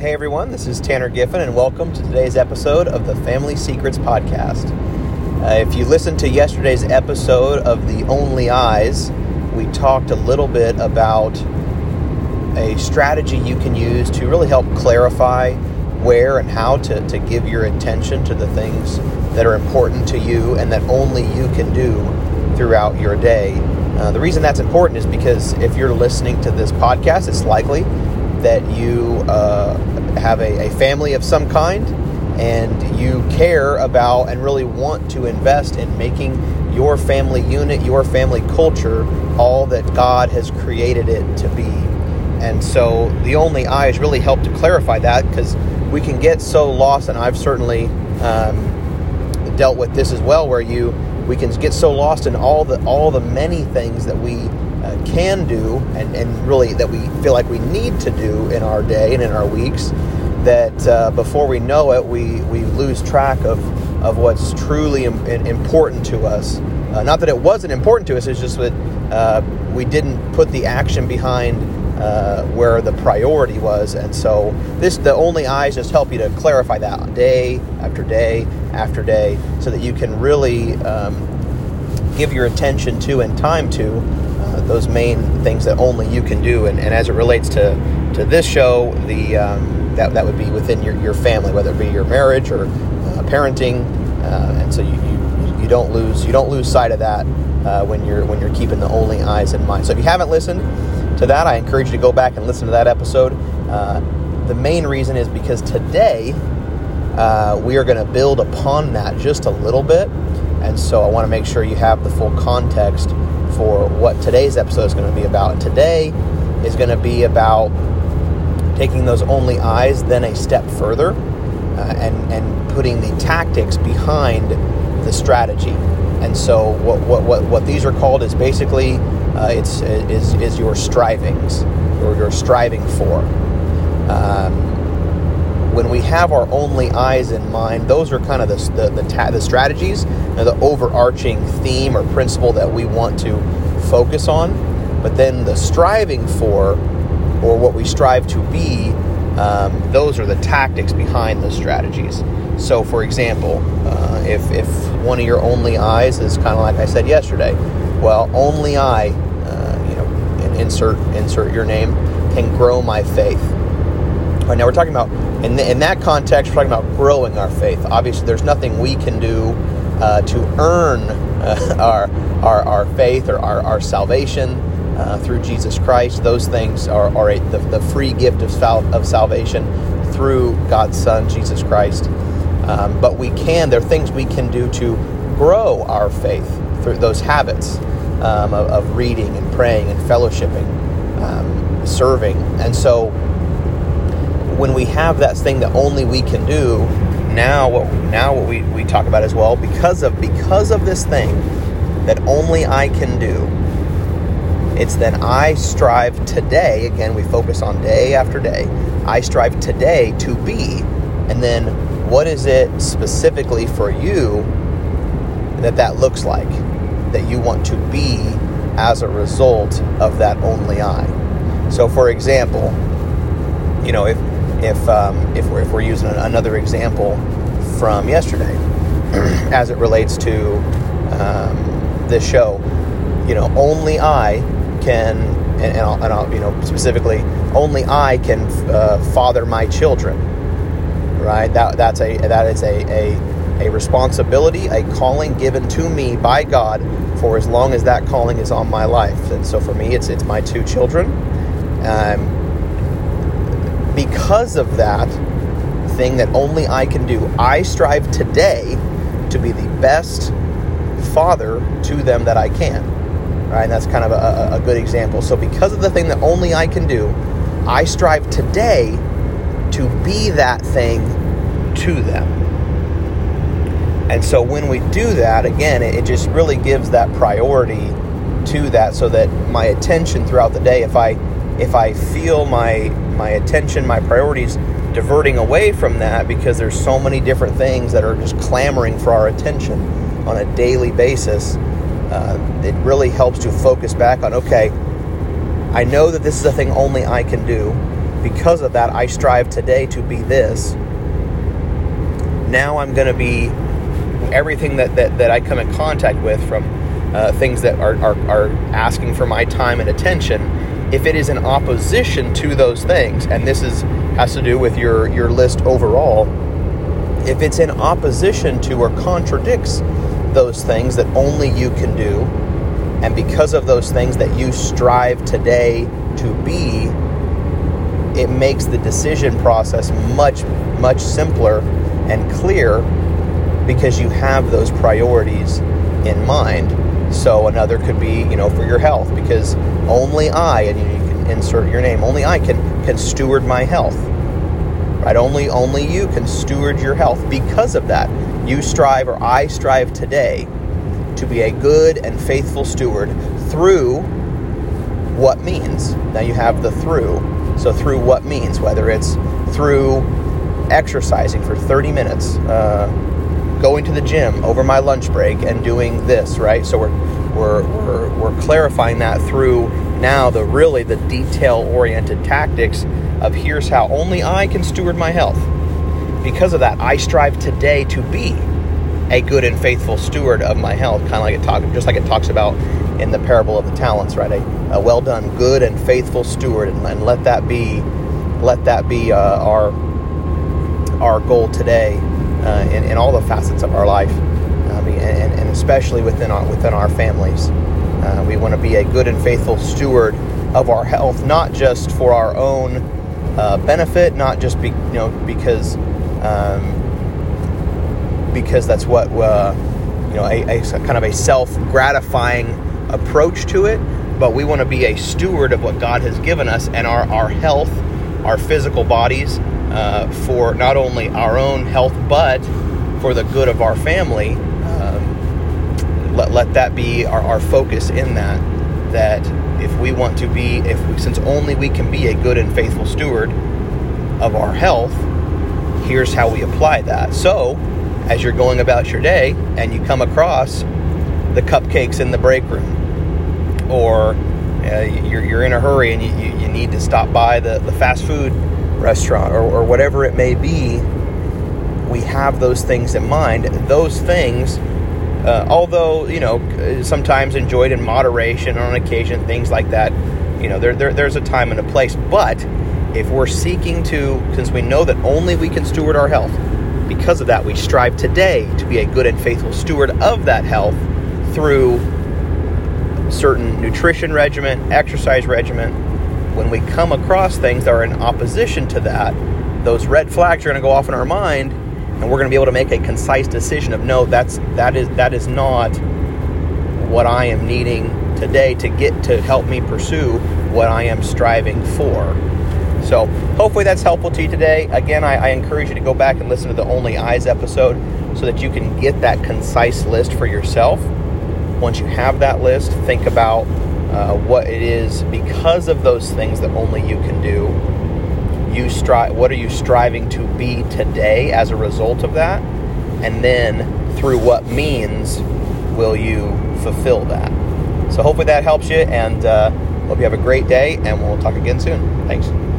Hey everyone, this is Tanner Giffen, and welcome to today's episode of the Family Secrets Podcast. If you listened to yesterday's episode of The Only Eyes, we talked a little bit about a strategy you can use to really help clarify where and how to give your attention to the things that are important to you and that only you can do throughout your day. The reason that's important is because if you're listening to this podcast, it's likely that you have a family of some kind, and you care about and really want to invest in making your family unit, your family culture, all that God has created it to be. And so The Only Eyes really helped to clarify that, because we can get so lost, and I've certainly dealt with this as well, where we can get so lost in all the many things that we can do and really that we feel like we need to do in our day and in our weeks, that before we know it, we lose track of what's truly important to us. Not that it wasn't important to us, it's just that we didn't put the action behind where the priority was. And so The Only Eyes just help you to clarify that day after day after day, so that you can really give your attention to and time to those main things that only you can do. And as it relates to this show, that would be within your family, whether it be your marriage or parenting, and so you don't lose sight of that when you're keeping The Only Eyes in mind. So if you haven't listened to that, I encourage you to go back and listen to that episode. The main reason is because today we are going to build upon that just a little bit, and so I want to make sure you have the full context for what today's episode is going to be about. And today is going to be about taking those only eyes then a step further and putting the tactics behind the strategy. And so what these are called is basically is your strivings, or your striving for. When we have our only eyes in mind, those are kind of the strategies, the overarching theme or principle that we want to focus on. But then the striving for, or what we strive to be, those are the tactics behind those strategies. So, for example, if one of your only eyes is kind of like I said yesterday, well, only I, insert your name, can grow my faith. All right, now we're talking about, in that context, we're talking about growing our faith. Obviously, there's nothing we can do to earn our faith or our salvation through Jesus Christ. Those things are the free gift of salvation through God's Son, Jesus Christ. But there are things we can do to grow our faith through those habits of reading and praying and fellowshipping, serving. And so when we have that thing that only we can do, now what we talk about as well, because of this thing that only I can do, it's then I strive today, again we focus on day after day, I strive today to be, and then what is it specifically for you that looks like, that you want to be as a result of that only I. So for example, if we're using another example from yesterday, as it relates to this show, only I can, and I'll specifically, only I can father my children, right? That is a responsibility, a calling given to me by God for as long as that calling is on my life. And so for me, it's my two children. Because of that thing that only I can do, I strive today to be the best father to them that I can. Right? And that's kind of a good example. So because of the thing that only I can do, I strive today to be that thing to them. And so when we do that, again, it just really gives that priority to that, so that my attention throughout the day, if I feel my attention, my priorities diverting away from that, because there's so many different things that are just clamoring for our attention on a daily basis, it really helps to focus back on, okay, I know that this is a thing only I can do, because of that, I strive today to be this. Now I'm going to be everything that I come in contact with, from things that are asking for my time and attention. If it is in opposition to those things, and this has to do with your list overall, if it's in opposition to or contradicts those things that only you can do, and because of those things that you strive today to be, it makes the decision process much, much simpler and clear because you have those priorities in mind. So another could be, for your health, because only I, and you can insert your name, only I can steward my health, right? Only you can steward your health. Because of that, you strive, or I strive today, to be a good and faithful steward through what means. Now you have the through. So through what means, whether it's through exercising for 30 minutes, going to the gym over my lunch break and doing this, right? So we're clarifying that through now the detail-oriented tactics of here's how only I can steward my health. Because of that, I strive today to be a good and faithful steward of my health, just like it talks about in the parable of the talents, right? A well done, good and faithful steward, and let that be our goal today. In all the facets of our life, and especially within our families. We want to be a good and faithful steward of our health, not just for our own benefit, not just because that's what a kind of a self-gratifying approach to it, but we want to be a steward of what God has given us and our health, our physical bodies, for not only our own health, but for the good of our family. Let that be our focus in that if we want to be, since only we can be a good and faithful steward of our health, here's how we apply that. So as you're going about your day and you come across the cupcakes in the break room, or you're in a hurry and you need to stop by the fast food restaurant or whatever it may be, we have those things in mind. Those things, although sometimes enjoyed in moderation, on occasion, things like that, there's a time and a place. But if we're seeking to, since we know that only we can steward our health, because of that, we strive today to be a good and faithful steward of that health through certain nutrition regimen, exercise regimen. When we come across things that are in opposition to that, those red flags are going to go off in our mind, and we're going to be able to make a concise decision of no, that is not what I am needing today to get to help me pursue what I am striving for. So hopefully that's helpful to you today. Again, I encourage you to go back and listen to the Only Eyes episode so that you can get that concise list for yourself. Once you have that list, think about what it is, because of those things that only you can do, what are you striving to be today as a result of that? And then through what means will you fulfill that? So hopefully that helps you, and hope you have a great day, and we'll talk again soon. Thanks.